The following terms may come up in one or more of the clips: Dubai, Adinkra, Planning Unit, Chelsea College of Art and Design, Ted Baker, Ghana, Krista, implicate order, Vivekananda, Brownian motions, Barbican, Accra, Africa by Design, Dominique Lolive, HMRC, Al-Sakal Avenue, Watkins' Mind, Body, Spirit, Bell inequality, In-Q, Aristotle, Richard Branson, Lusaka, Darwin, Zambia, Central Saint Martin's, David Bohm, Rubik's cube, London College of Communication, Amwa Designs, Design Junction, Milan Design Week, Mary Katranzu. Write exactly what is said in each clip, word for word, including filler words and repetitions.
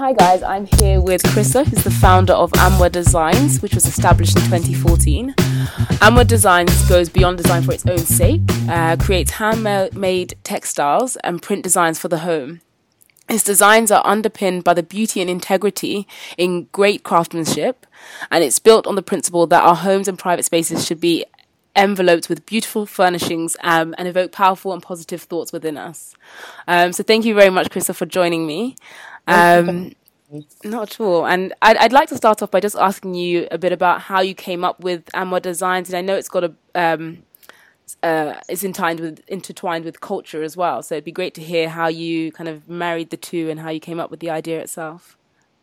Hi guys, I'm here with Krista, who's the founder of Amwa Designs, which was established in twenty fourteen. Amwa Designs goes beyond design for its own sake, uh, creates handmade textiles and print designs for the home. Its designs are underpinned by the beauty and integrity in great craftsmanship, and it's built on the principle that our homes and private spaces should be enveloped with beautiful furnishings um, and evoke powerful and positive thoughts within us. Um, so thank you very much, Krista, for joining me. Um, not at all. And I'd, I'd like to start off by just asking you a bit about how you came up with Amwa Designs. And I know it's got a um, uh, it's entwined with intertwined with culture as well. So it'd be great to hear how you kind of married the two and how you came up with the idea itself.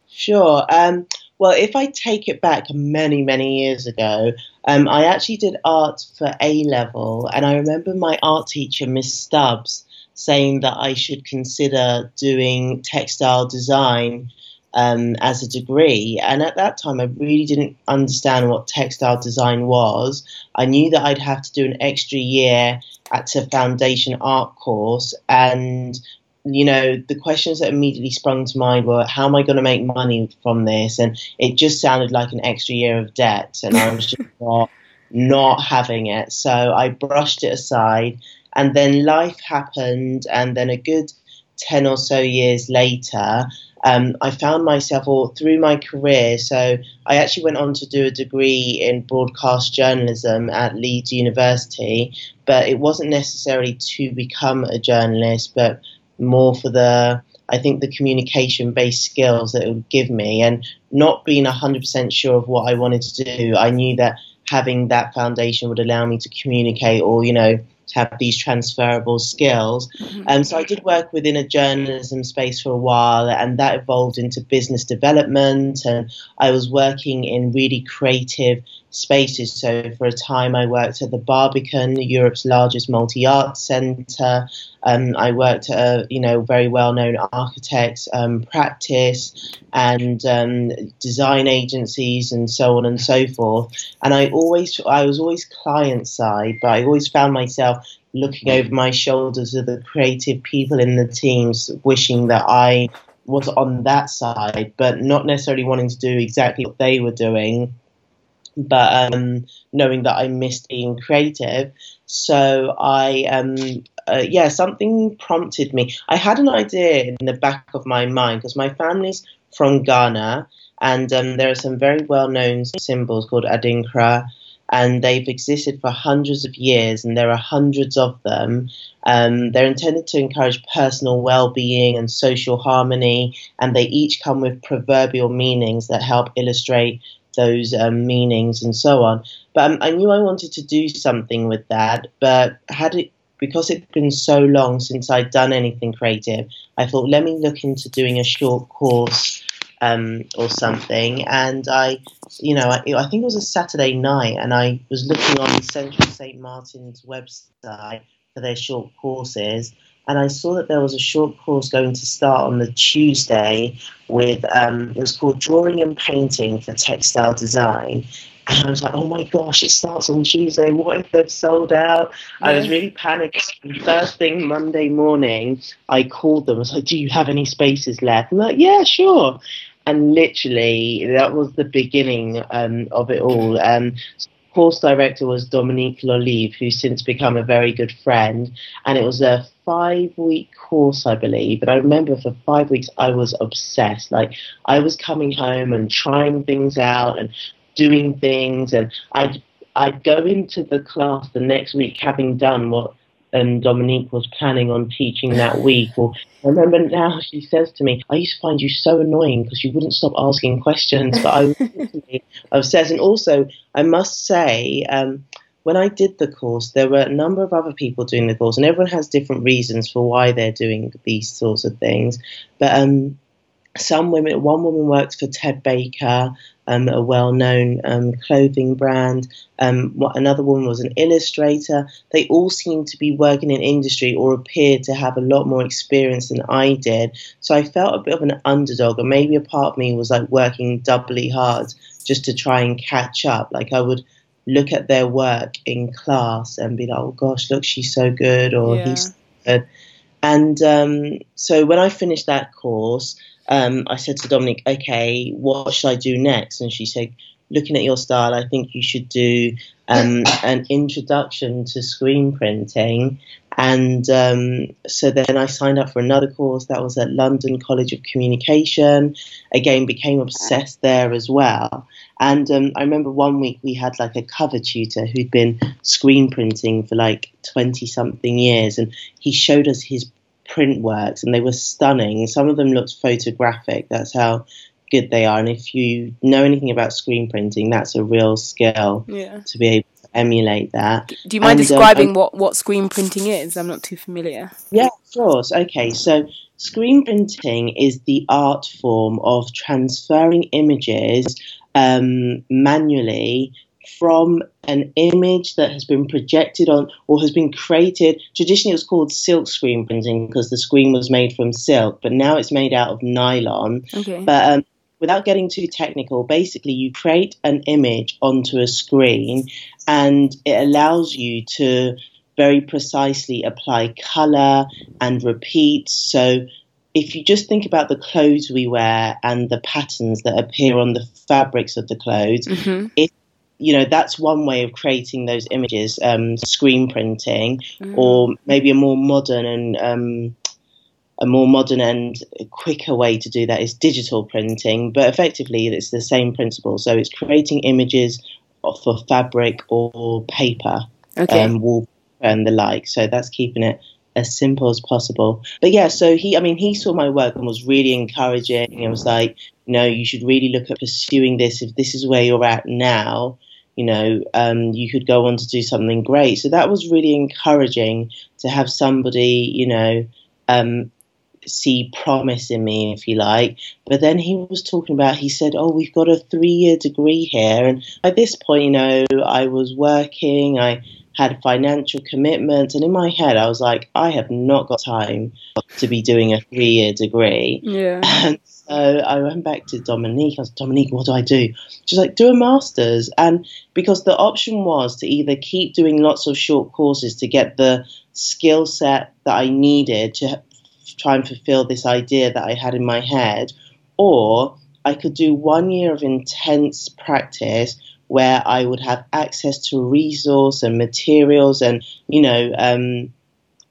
Sure. Um, well, if I take it back many, many years ago, um, I actually did art for A-level, and I remember my art teacher, Miss Stubbs, saying that I should consider doing textile design um, as a degree. And at that time, I really didn't understand what textile design was. I knew that I'd have to do an extra year at a foundation art course. And, you know, the questions that immediately sprung to mind were, how am I going to make money from this? And it just sounded like an extra year of debt. And I was just not, not having it. So I brushed it aside. And then life happened, and then a good ten or so years later, um, I found myself all through my career. So I actually went on to do a degree in broadcast journalism at Leeds University, but it wasn't necessarily to become a journalist, but more for the, I think, the communication-based skills that it would give me. And not being one hundred percent sure of what I wanted to do, I knew that having that foundation would allow me to communicate, or, you know, have these transferable skills. Um, so I did work within a journalism space for a while, and that evolved into business development, and I was working in really creative spaces. So for a time I worked at the Barbican, Europe's largest multi-art centre. Um, I worked at a you know, very well-known architect's um, practice, and um, design agencies, and so on and so forth. And I always, I was always client-side, but I always found myself looking over my shoulders at the creative people in the teams, wishing that I was on that side, but not necessarily wanting to do exactly what they were doing, but um, knowing that I missed being creative. So I, um, uh, yeah, something prompted me. I had an idea in the back of my mind, because my family's from Ghana, and um, there are some very well-known symbols called Adinkra, and they've existed for hundreds of years, and there are hundreds of them. Um, they're intended to encourage personal well-being and social harmony, and they each come with proverbial meanings that help illustrate those um, meanings and so on. But um, I knew I wanted to do something with that, but had it, because it'd been so long since I'd done anything creative, I thought, let me look into doing a short course um, or something. And I, you know, I, I think it was a Saturday night, and I was looking on the Central Saint Martin's website for their short courses, and I saw that there was a short course going to start on the Tuesday with, um, it was called Drawing and Painting for Textile Design. And I was like, oh my gosh, it starts on Tuesday. What if they've sold out? Yeah. I was really panicking. First thing Monday morning, I called them. I was like, do you have any spaces left? And they're like, yeah, sure. And literally, that was the beginning um, of it all. Um, so course director was Dominique Lolive, who's since become a very good friend, and it was a five-week course, I believe. And I remember for five weeks I was obsessed. Like, I was coming home and trying things out and doing things, and I'd I'd go into the class the next week having done what um, Dominique was planning on teaching that week. Or I remember now she says to me, I used to find you so annoying because you wouldn't stop asking questions, but I was obsessed. And also, I must say, um, when I did the course, there were a number of other people doing the course, and everyone has different reasons for why they're doing these sorts of things. But um, some women, one woman worked for Ted Baker, um, a well-known um, clothing brand. Um, what, another woman was an illustrator. They all seemed to be working in industry or appeared to have a lot more experience than I did. So I felt a bit of an underdog, and maybe a part of me was like working doubly hard just to try and catch up. Like, I would look at their work in class and be like, oh gosh, look, she's so good, or yeah. he's so good. And um, so when I finished that course, um, I said to Dominique, okay, what should I do next? And she said, looking at your style, I think you should do um, an introduction to screen printing. And um, so then I signed up for another course that was at London College of Communication. Again, became obsessed there as well. And um, I remember one week we had like a cover tutor who'd been screen printing for like twenty something years. And he showed us his print works and they were stunning. Some of them looked photographic. That's how good they are. And if you know anything about screen printing, that's a real skill, yeah, to be able to emulate that. Do you mind and, describing um, what, what screen printing is? I'm not too familiar. Yeah, of course. Okay, so screen printing is the art form of transferring images um, manually from an image that has been projected on or has been created. Traditionally, it was called silk screen printing because the screen was made from silk, but now it's made out of nylon. Okay. But um, without getting too technical, basically you create an image onto a screen and it allows you to very precisely apply color and repeats. So if you just think about the clothes we wear and the patterns that appear on the fabrics of the clothes, mm-hmm. if you know, that's one way of creating those images, um, screen printing, mm. or maybe a more modern and um, a more modern and quicker way to do that is digital printing. But effectively, it's the same principle. So it's creating images for fabric or paper, okay. um, wallpaper and the like. So that's keeping it as simple as possible. But yeah, so he, I mean, he saw my work and was really encouraging. It was like, you know, you should really look at pursuing this. If this is where you're at now, you know, um, you could go on to do something great. So that was really encouraging to have somebody, you know, um, see promise in me, if you like. But then he was talking about, he said, oh, we've got a three-year degree here. And at this point, you know, I was working, I had financial commitments. And in my head, I was like, I have not got time to be doing a three-year degree. Yeah. And so I went back to Dominique. I was, Dominique, what do I do? She's like, do a master's. And because the option was to either keep doing lots of short courses to get the skill set that I needed to try and fulfill this idea that I had in my head, or I could do one year of intense practice where I would have access to resource and materials and, you know, um,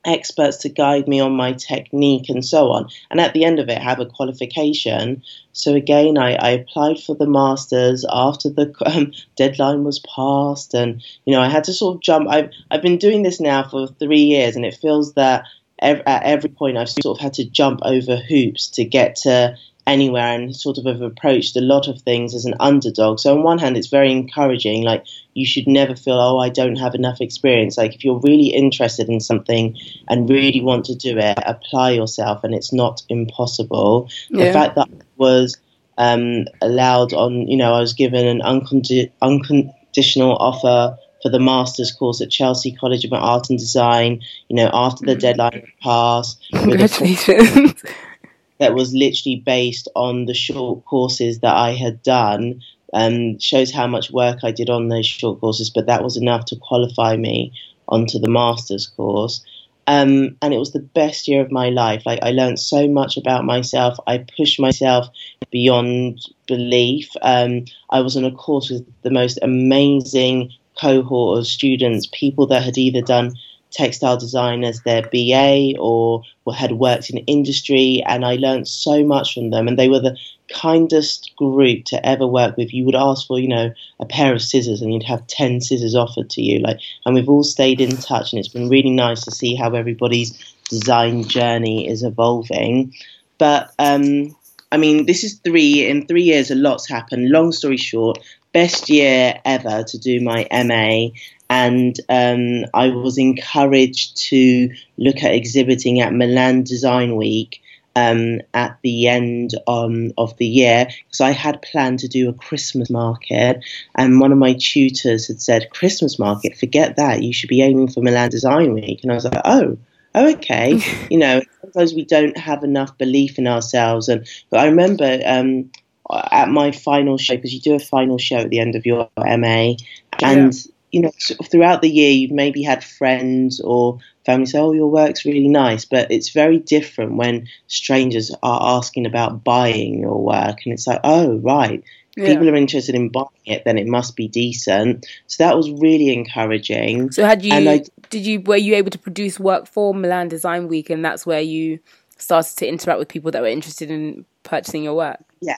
experts to guide me on my technique and so on. And at the end of it, have a qualification. So again, I, I applied for the master's after the um, deadline was passed. And, you know, I had to sort of jump. I've, I've been doing this now for three years and it feels that ev- at every point I've sort of had to jump over hoops to get to anywhere and sort of have approached a lot of things as an underdog. So on one hand, it's very encouraging. Like, you should never feel, oh, I don't have enough experience. Like, if you're really interested in something and really want to do it, apply yourself and it's not impossible. Yeah. The fact that I was um, allowed on, you know, I was given an uncondi- unconditional offer for the master's course at Chelsea College of Art and Design, you know, after the mm-hmm. deadline passed. Congratulations. That was literally based on the short courses that I had done, um, shows how much work I did on those short courses, but that was enough to qualify me onto the master's course. Um, and it was the best year of my life. Like, I learned so much about myself. I pushed myself beyond belief. Um, I was on a course with the most amazing cohort of students, people that had either done textile design as their B A or had worked in industry, and I learned so much from them, and they were the kindest group to ever work with. You would ask for, you know, a pair of scissors and you'd have ten scissors offered to you, like, and we've all stayed in touch, and it's been really nice to see how everybody's design journey is evolving. But um I mean, this is three in three years a lot's happened. Long story short, best year ever to do my M A. And um, I was encouraged to look at exhibiting at Milan Design Week um, at the end um, of the year, because I had planned to do a Christmas market. And one of my tutors had said, Christmas market, forget that. You should be aiming for Milan Design Week. And I was like, oh, oh okay. You know, sometimes we don't have enough belief in ourselves. And but I remember um, at my final show, because you do a final show at the end of your M A, and yeah. you know, throughout the year, you've maybe had friends or family say, oh, your work's really nice. But it's very different when strangers are asking about buying your work. And it's like, oh, right, yeah. People are interested in buying it, then it must be decent. So that was really encouraging. So had you, and I, did you, were you able to produce work for Milan Design Week? And that's where you started to interact with people that were interested in purchasing your work? Yeah.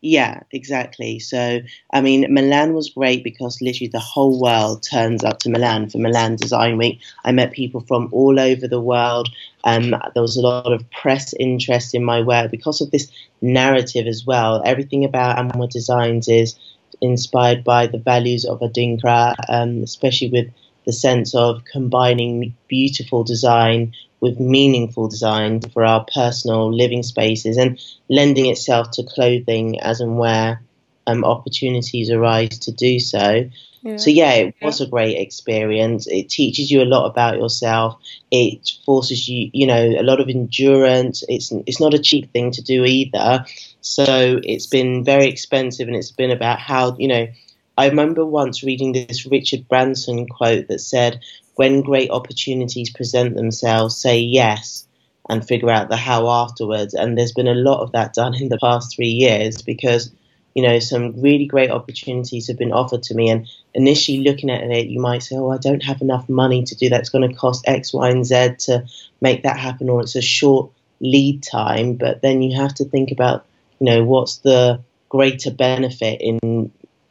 Yeah, exactly. So, I mean, Milan was great because literally the whole world turns up to Milan for Milan Design Week. I met people from all over the world. Um, there was a lot of press interest in my work because of this narrative as well. Everything about Amwa Designs is inspired by the values of Adinkra, um, especially with the sense of combining beautiful design with meaningful design for our personal living spaces and lending itself to clothing as and where um, opportunities arise to do so. Yeah. So yeah, it was a great experience. It teaches you a lot about yourself. It forces you, you know, a lot of endurance. It's it's not a cheap thing to do either. So it's been very expensive, and it's been about how, you know, I remember once reading this Richard Branson quote that said, when great opportunities present themselves, say yes and figure out the how afterwards. And there's been a lot of that done in the past three years because, you know, some really great opportunities have been offered to me. And initially looking at it, you might say, oh, I don't have enough money to do that. It's going to cost X, Y, and Z to make that happen, or it's a short lead time. But then you have to think about, you know, what's the greater benefit in,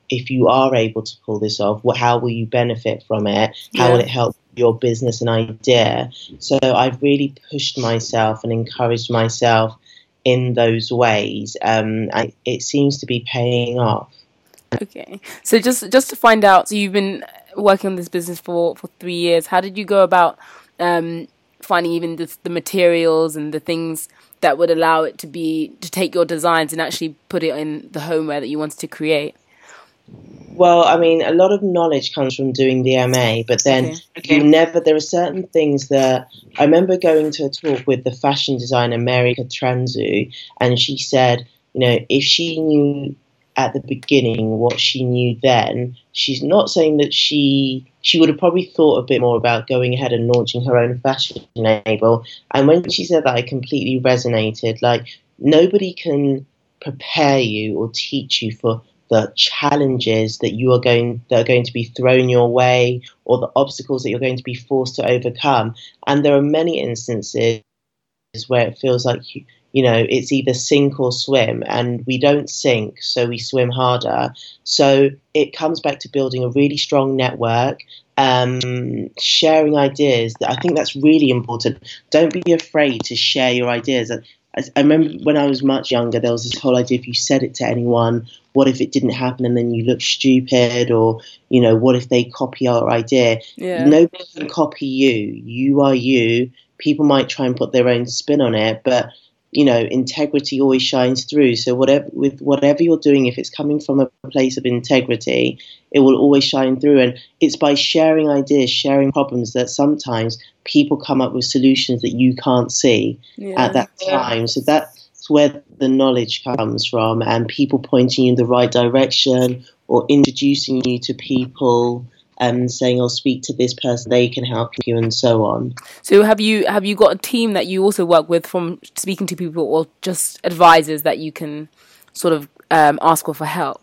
if you are able to pull this off, well, how will you benefit from it? How yeah. will it help your business and idea? So I've really pushed myself and encouraged myself in those ways. Um, I, it seems to be paying off. Okay. So just, just to find out, so you've been working on this business for, for three years. How did you go about um, finding even the, the materials and the things that would allow it to be, to take your designs and actually put it in the homeware that you wanted to create? Well, I mean, a lot of knowledge comes from doing the M A, but then okay. Okay. you never, there are certain things that, I remember going to a talk with the fashion designer Mary Katranzu, and she said, you know, if she knew at the beginning what she knew then, she's not saying that she, she would have probably thought a bit more about going ahead and launching her own fashion label. And when she said that, I completely resonated. Like, nobody can prepare you or teach you for the challenges that you are going that are going to be thrown your way, or the obstacles that you're going to be forced to overcome. And there are many instances where it feels like you, you know, it's either sink or swim, and we don't sink, so we swim harder. So it comes back to building a really strong network, um, sharing ideas. I think that's really important. Don't be afraid to share your ideas. I remember when I was much younger, there was this whole idea, if you said it to anyone, what if it didn't happen and then you look stupid, or, you know, what if they copy our idea? Yeah. Nobody can copy you. You are you. People might try and put their own spin on it, but, you know, integrity always shines through. So whatever with whatever you're doing, if it's coming from a place of integrity, it will always shine through. And it's by sharing ideas, sharing problems, that sometimes people come up with solutions that you can't see yeah. at that time. So that's where the knowledge comes from, and people pointing you in the right direction, or introducing you to people and saying, I'll speak to this person, they can help you, and so on. So have you have you got a team that you also work with, from speaking to people, or just advisors that you can sort of um, ask for help?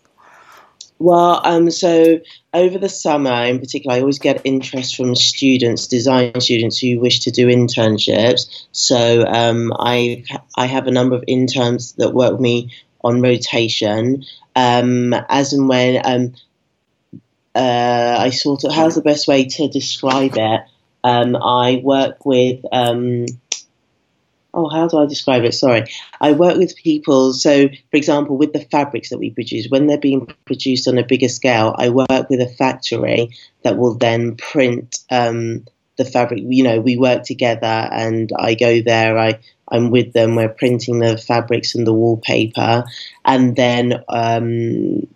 Well, um, so over the summer in particular, I always get interest from students, design students who wish to do internships. So um, I I have a number of interns that work with me on rotation, um, as and when... Um, Uh, I sort of, how's the best way to describe it? Um, I work with, um, oh, how do I describe it? Sorry. I work with people. So, for example, with the fabrics that we produce, when they're being produced on a bigger scale, I work with a factory that will then print um, the fabric. You know, we work together, and I go there, I I'm with them, we're printing the fabrics and the wallpaper, and then um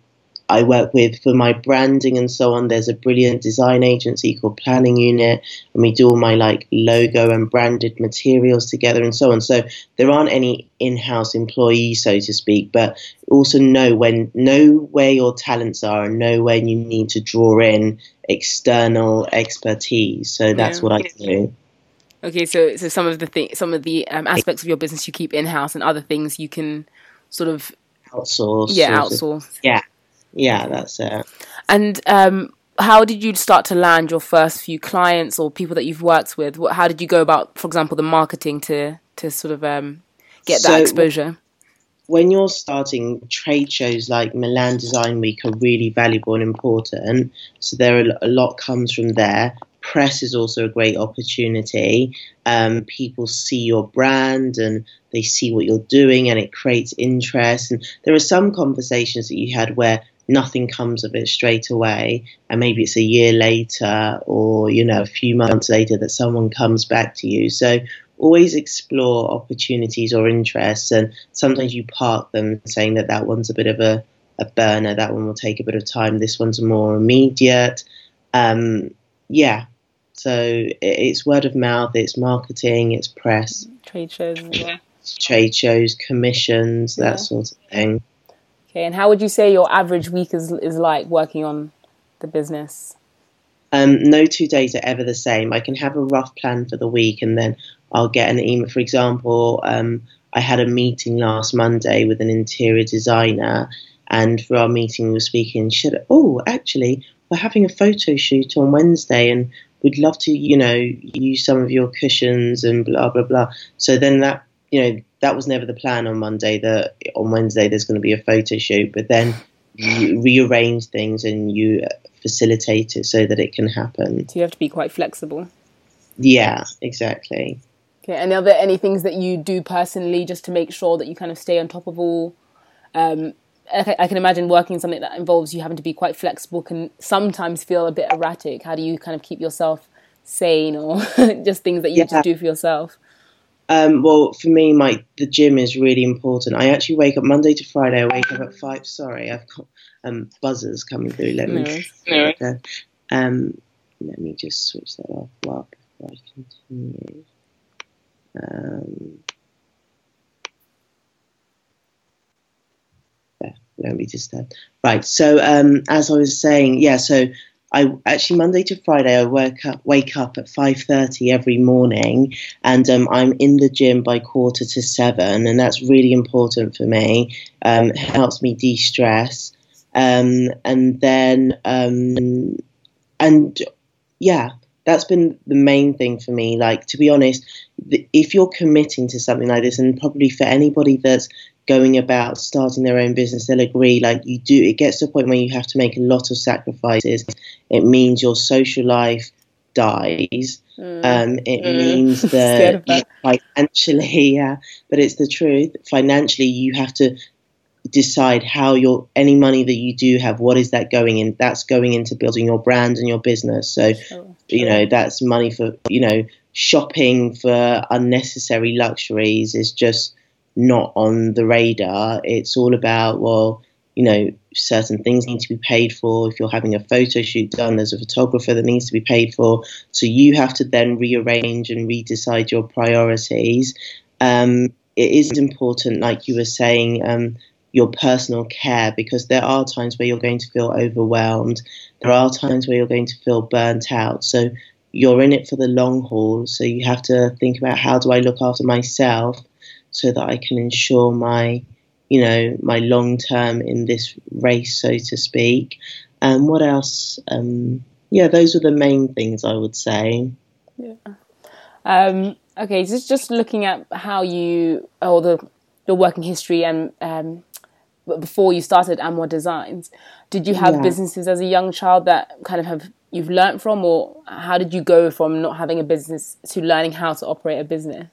I work with for my branding and so on. There's a brilliant design agency called Planning Unit, and we do all my like logo and branded materials together and so on. So there aren't any in-house employees, so to speak, but also know when, know where your talents are and know when you need to draw in external expertise. So that's yeah. what I do. Okay, so so some of the th- some of the um, aspects of your business you keep in-house, and other things you can sort of outsource. Yeah, outsource. Of, yeah. Yeah, that's it. And um, how did you start to land your first few clients or people that you've worked with? What, how did you go about, for example, the marketing to to sort of um, get so that exposure? When you're starting, trade shows like Milan Design Week are really valuable and important. So there are, a lot comes from there. Press is also a great opportunity. Um, people see your brand and they see what you're doing, and it creates interest. And there are some conversations that you had where nothing comes of it straight away, and maybe it's a year later or, you know, a few months later that someone comes back to you. So always explore opportunities or interests, and sometimes you park them, saying that that one's a bit of a, a burner, that one will take a bit of time, this one's more immediate. Um, yeah, so it's word of mouth, it's marketing, it's press, trade shows, yeah. trade shows, commissions, that yeah. sort of thing. Okay, and how would you say your average week is is like working on the business? Um, no two days are ever the same. I can have a rough plan for the week, and then I'll get an email. For example, um, I had a meeting last Monday with an interior designer, and for our meeting we were speaking, should I, oh, actually, we're having a photo shoot on Wednesday, and we'd love to, you know, use some of your cushions and blah, blah, blah. So then that, you know, that was never the plan on Monday, that on Wednesday there's going to be a photo shoot, but then you rearrange things and you facilitate it so that it can happen. So you have to be quite flexible. Yeah, exactly. Okay. And are there any things that you do personally just to make sure that you kind of stay on top of all? Um, I, I can imagine working something that involves you having to be quite flexible can sometimes feel a bit erratic. How do you kind of keep yourself sane, or just things that you yeah. just do for yourself? Um, well, for me, my the gym is really important. I actually wake up Monday to Friday. I wake up at five. Sorry, I've got um, buzzers coming through. Let me, no, no. Um, let me just switch that off while I continue. Um, yeah, let me just uh, right. So, um, as I was saying, yeah. So, I actually Monday to Friday I work up, wake up at five thirty every morning, and um, I'm in the gym by quarter to seven, and that's really important for me. Um, it helps me de-stress, um, and then um, and yeah, that's been the main thing for me. Like, to be honest, if you're committing to something like this, and probably for anybody that's going about starting their own business, they'll agree, like, you do, it gets to a point where you have to make a lot of sacrifices. It means your social life dies. Mm. Um, it mm. means that, that financially, yeah, but it's the truth. Financially, you have to decide how your, any money that you do have, what is that going in? That's going into building your brand and your business. So, sure. you know, that's money for, you know, shopping for unnecessary luxuries is just not on the radar. It's all about, well, you know, certain things need to be paid for. If you're having a photo shoot done, there's a photographer that needs to be paid for. So you have to then rearrange and redecide your priorities. Um, it is important, like you were saying, um, your personal care, because there are times where you're going to feel overwhelmed. There are times where you're going to feel burnt out. So you're in it for the long haul. So you have to think about, how do I look after myself so that I can ensure my, you know, my long term in this race, so to speak. And um, what else? Um, yeah, those are the main things I would say. Yeah. Um, okay, just just looking at how you, or the your working history, and um, before you started Amwa Designs, did you have yeah. businesses as a young child that kind of have you've learnt from, or how did you go from not having a business to learning how to operate a business?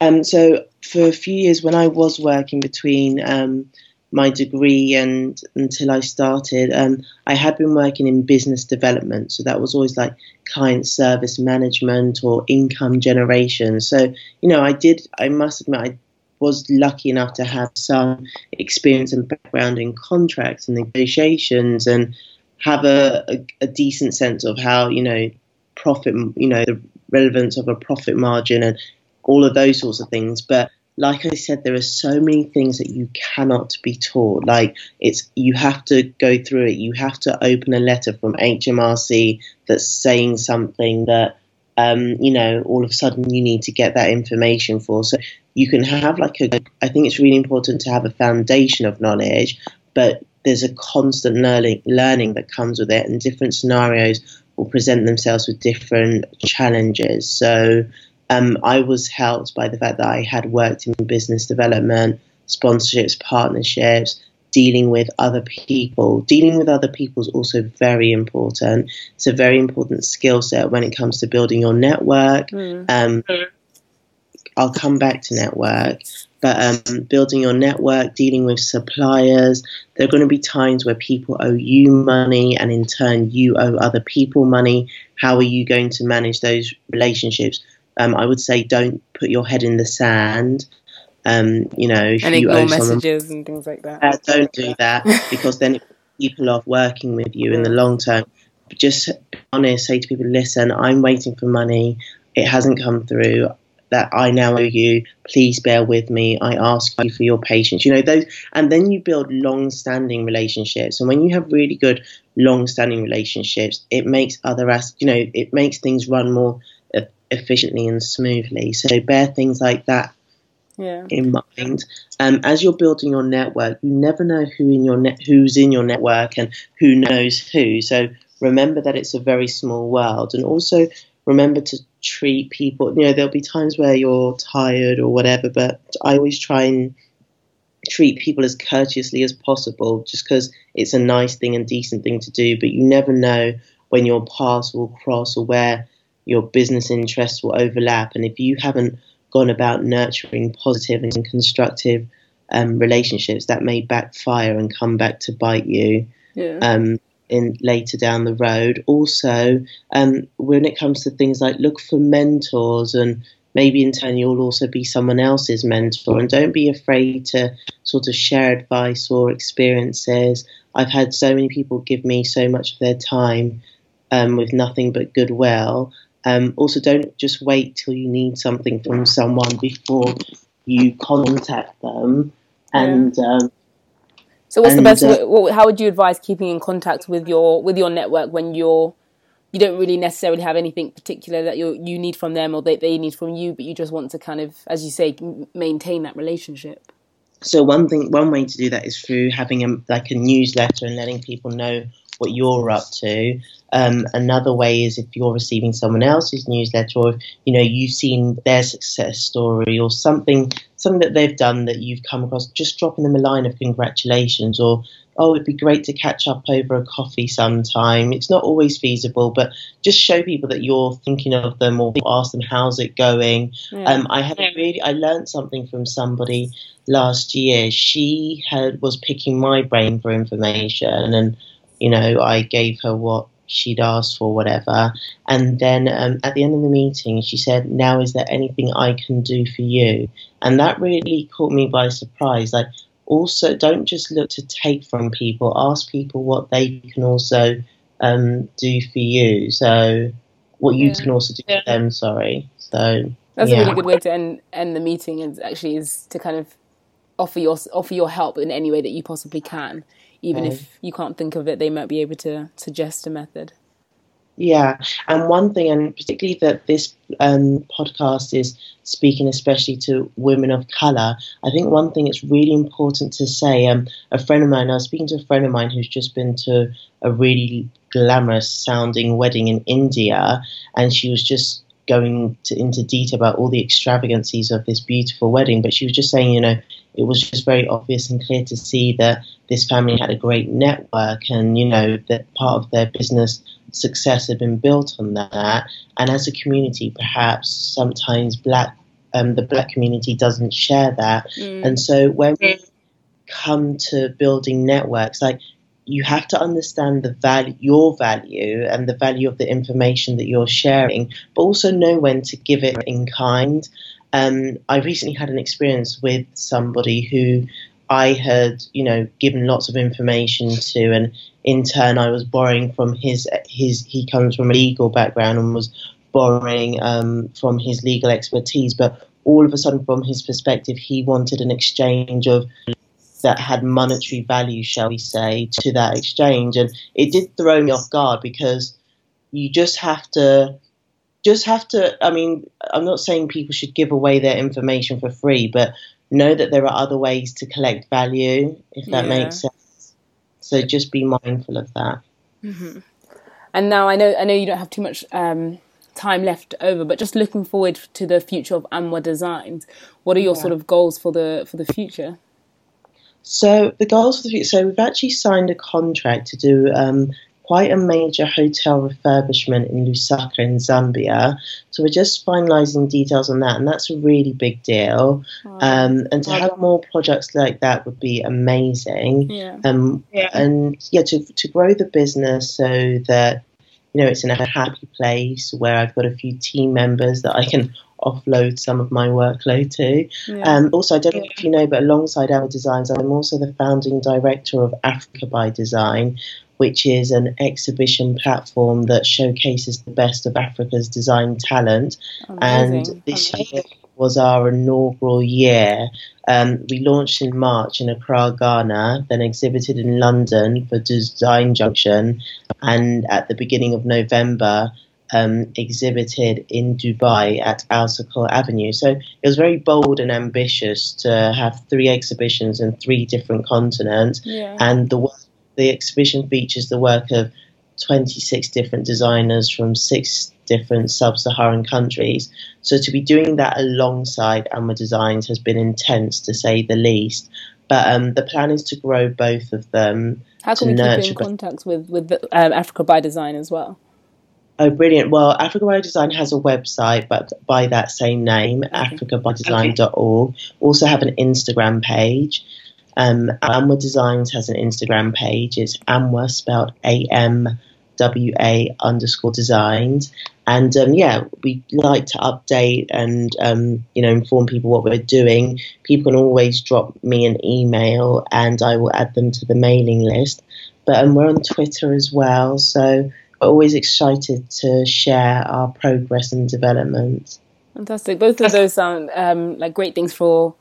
Um, so for a few years when I was working between um, my degree and until I started, um, I had been working in business development. So that was always like client service management or income generation. So, you know, I did, I must admit, I was lucky enough to have some experience and background in contracts and negotiations, and have a, a, a decent sense of how, you know, profit, you know, the relevance of a profit margin and all of those sorts of things. But like I said, there are so many things that you cannot be taught. Like, it's, you have to go through it. You have to open a letter from H M R C that's saying something that, um, you know, all of a sudden you need to get that information for. So you can have like a, I think it's really important to have a foundation of knowledge, but there's a constant learning, learning that comes with it, and different scenarios will present themselves with different challenges. So um, I was helped by the fact that I had worked in business development, sponsorships, partnerships, dealing with other people. Dealing with other people is also very important. It's a very important skill set when it comes to building your network. Mm. Um, I'll come back to network. But um, building your network, dealing with suppliers, there are going to be times where people owe you money and in turn you owe other people money. How are you going to manage those relationships? Um, I would say don't put your head in the sand. Um, you know, if and you ignore owe messages someone, and things like that. Uh, don't like do that, that because then it puts people off working with you in the long term. But just be honest, say to people, listen, I'm waiting for money. It hasn't come through. That I now owe you, please bear with me, I ask you for your patience, you know, those. And then you build long-standing relationships, and when you have really good long-standing relationships, it makes other as you know it makes things run more e- efficiently and smoothly. So bear things like that yeah. in mind. Um, as you're building your network, you never know who in your net who's in your network and who knows who, so remember that it's a very small world. And also remember to treat people, you know, there'll be times where you're tired or whatever, but I always try and treat people as courteously as possible, just because it's a nice thing and decent thing to do. But you never know when your paths will cross or where your business interests will overlap. And if you haven't gone about nurturing positive and constructive um, relationships, that may backfire and come back to bite you. Yeah. Um, in later down the road. Also, um, when it comes to things like, look for mentors, and maybe in turn you'll also be someone else's mentor, and don't be afraid to sort of share advice or experiences. I've had so many people give me so much of their time um, with nothing but goodwill. Um, also, don't just wait till you need something from someone before you contact them. And um, So what's and, the best? Uh, what, how would you advise keeping in contact with your with your network when you're you don't really necessarily have anything particular that you you need from them or that they need from you, but you just want to kind of, as you say, maintain that relationship? So one thing, one way to do that is through having a, like a newsletter and letting people know what you're up to. Um, another way is if you're receiving someone else's newsletter, or if, you know, you've seen their success story or something, something that they've done that you've come across, just dropping them a line of congratulations, or, oh, it'd be great to catch up over a coffee sometime. It's not always feasible, but just show people that you're thinking of them, or ask them, how's it going? Yeah. Um, I had really, I learned something from somebody last year. She had was picking my brain for information, and, you know, I gave her what she'd asked for, whatever. And then um, at the end of the meeting, she said, now, is there anything I can do for you? And that really caught me by surprise. Like, also, don't just look to take from people, ask people what they can also um, do for you. So what yeah. you can also do yeah. for them, sorry. So that's yeah. a really good way to end, end the meeting, is actually is to kind of offer your offer your help in any way that you possibly can. Even okay. if you can't think of it, they might be able to suggest a method. Yeah, and one thing, and particularly that this um, podcast is speaking especially to women of colour, I think one thing it's really important to say, um, a friend of mine, I was speaking to a friend of mine who's just been to a really glamorous sounding wedding in India, and she was just going to, into detail about all the extravagancies of this beautiful wedding, but she was just saying, you know, it was just very obvious and clear to see that this family had a great network, and, you know, that part of their business success had been built on that. And as a community, perhaps sometimes black, um, the black community doesn't share that. Mm. And so when we come to building networks, like, you have to understand the value, your value, and the value of the information that you're sharing, but also know when to give it in kind. um, I recently had an experience with somebody who I had, you know, given lots of information to, and in turn I was borrowing from his, his he comes from a legal background and was borrowing um, from his legal expertise, but all of a sudden from his perspective he wanted an exchange of that had monetary value, shall we say, to that exchange. And it did throw me off guard, because you just have to, just have to, I mean, I'm not saying people should give away their information for free, but know that there are other ways to collect value, if that yeah. makes sense. So just be mindful of that. Mm-hmm. And now I know, I know you don't have too much um, time left over, but just looking forward to the future of Amwa Designs, what are your yeah. sort of goals for the for the future? So the goals for the future, so we've actually signed a contract to do um, quite a major hotel refurbishment in Lusaka in Zambia. So we're just finalising details on that, and that's a really big deal. Oh, um, and to oh, have more projects like that would be amazing. Yeah. Um, yeah. And yeah, to to grow the business so that, you know, it's in a happy place where I've got a few team members that I can offload some of my workload to. Yeah. Um, also, I don't know if you know, but alongside Amwa Designs, I'm also the founding director of Africa by Design, which is an exhibition platform that showcases the best of Africa's design talent. Amazing. And this Amazing. year was our inaugural year. Um, we launched in March in Accra, Ghana, then exhibited in London for Design Junction, and at the beginning of November Um, exhibited in Dubai at Al-Sakal Avenue. So it was very bold and ambitious to have three exhibitions in three different continents. Yeah. And the the exhibition features the work of twenty-six different designers from six different sub-Saharan countries. So to be doing that alongside Amwa Designs has been intense, to say the least. But um, the plan is to grow both of them. How can we keep in contact with, with the, um, Africa by Design as well? Oh, brilliant. Well, Africa by Design has a website, but by that same name, okay. africa by design dot org. Okay. Also have an Instagram page. Um, Amwa Designs has an Instagram page. It's Amwa, spelled A M W A underscore designs. And, um, yeah, we like to update and, um, you know, inform people what we're doing. People can always drop me an email and I will add them to the mailing list. But um, we're on Twitter as well, so... always excited to share our progress and development. Fantastic. Both of those sound um, like great things for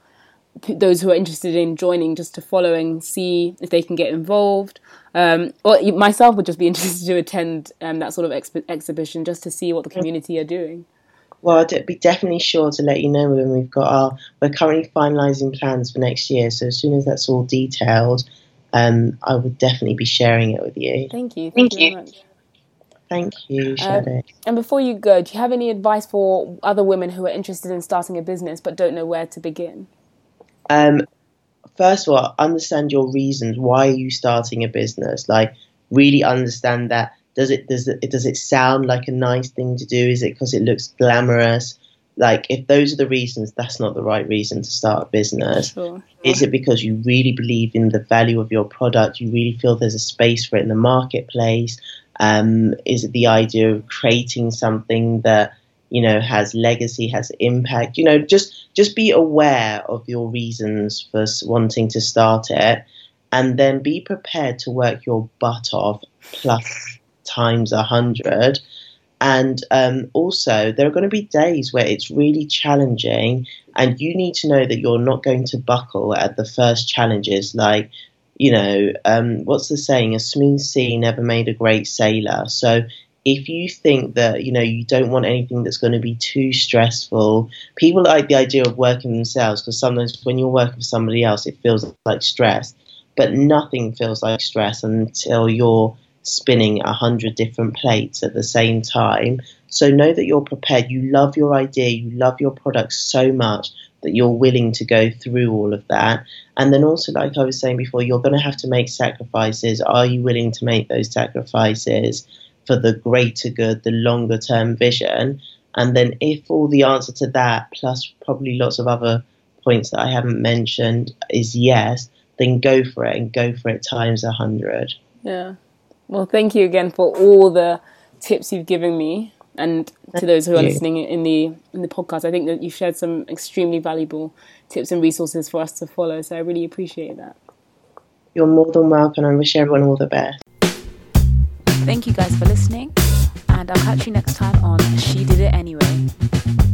p- those who are interested in joining, just to follow and see if they can get involved. Um, or myself would just be interested to attend um, that sort of ex- exhibition just to see what the community are doing. Well, I'd be definitely sure to let you know when we've got our... We're currently finalising plans for next year, so as soon as that's all detailed, um, I would definitely be sharing it with you. Thank you. Thank, Thank you very much. Thank you, Shade. Um, and before you go, do you have any advice for other women who are interested in starting a business but don't know where to begin? Um, first of all, understand your reasons. Why are you starting a business? Like, really understand that. Does it does it does it sound like a nice thing to do? Is it because it looks glamorous? Like, if those are the reasons, that's not the right reason to start a business. Sure. Is it because you really believe in the value of your product? You really feel there's a space for it in the marketplace? Um, is it the idea of creating something that, you know, has legacy, has impact? You know, just just be aware of your reasons for wanting to start it, and then be prepared to work your butt off plus times a hundred. And um, also, there are going to be days where it's really challenging, and you need to know that you're not going to buckle at the first challenges. Like, you know, um, what's the saying? A smooth sea never made a great sailor. So if you think that, you know, you don't want anything that's going to be too stressful, people like the idea of working themselves, because sometimes when you're working for somebody else, it feels like stress. But nothing feels like stress until you're spinning a hundred different plates at the same time. So know that you're prepared. You love your idea, you love your product so much that you're willing to go through all of that. And then also, like I was saying before, you're going to have to make sacrifices. Are you willing to make those sacrifices for the greater good, the longer term vision? And then if all the answer to that, plus probably lots of other points that I haven't mentioned, is yes, then go for it, and go for it times a hundred. Yeah. Well, thank you again for all the tips you've given me. And to those who are listening in the in the podcast, I think that you've shared some extremely valuable tips and resources for us to follow. So I really appreciate that. You're more than welcome, and wish everyone all the best. Thank you guys for listening, and I'll catch you next time on She Did It Anyway.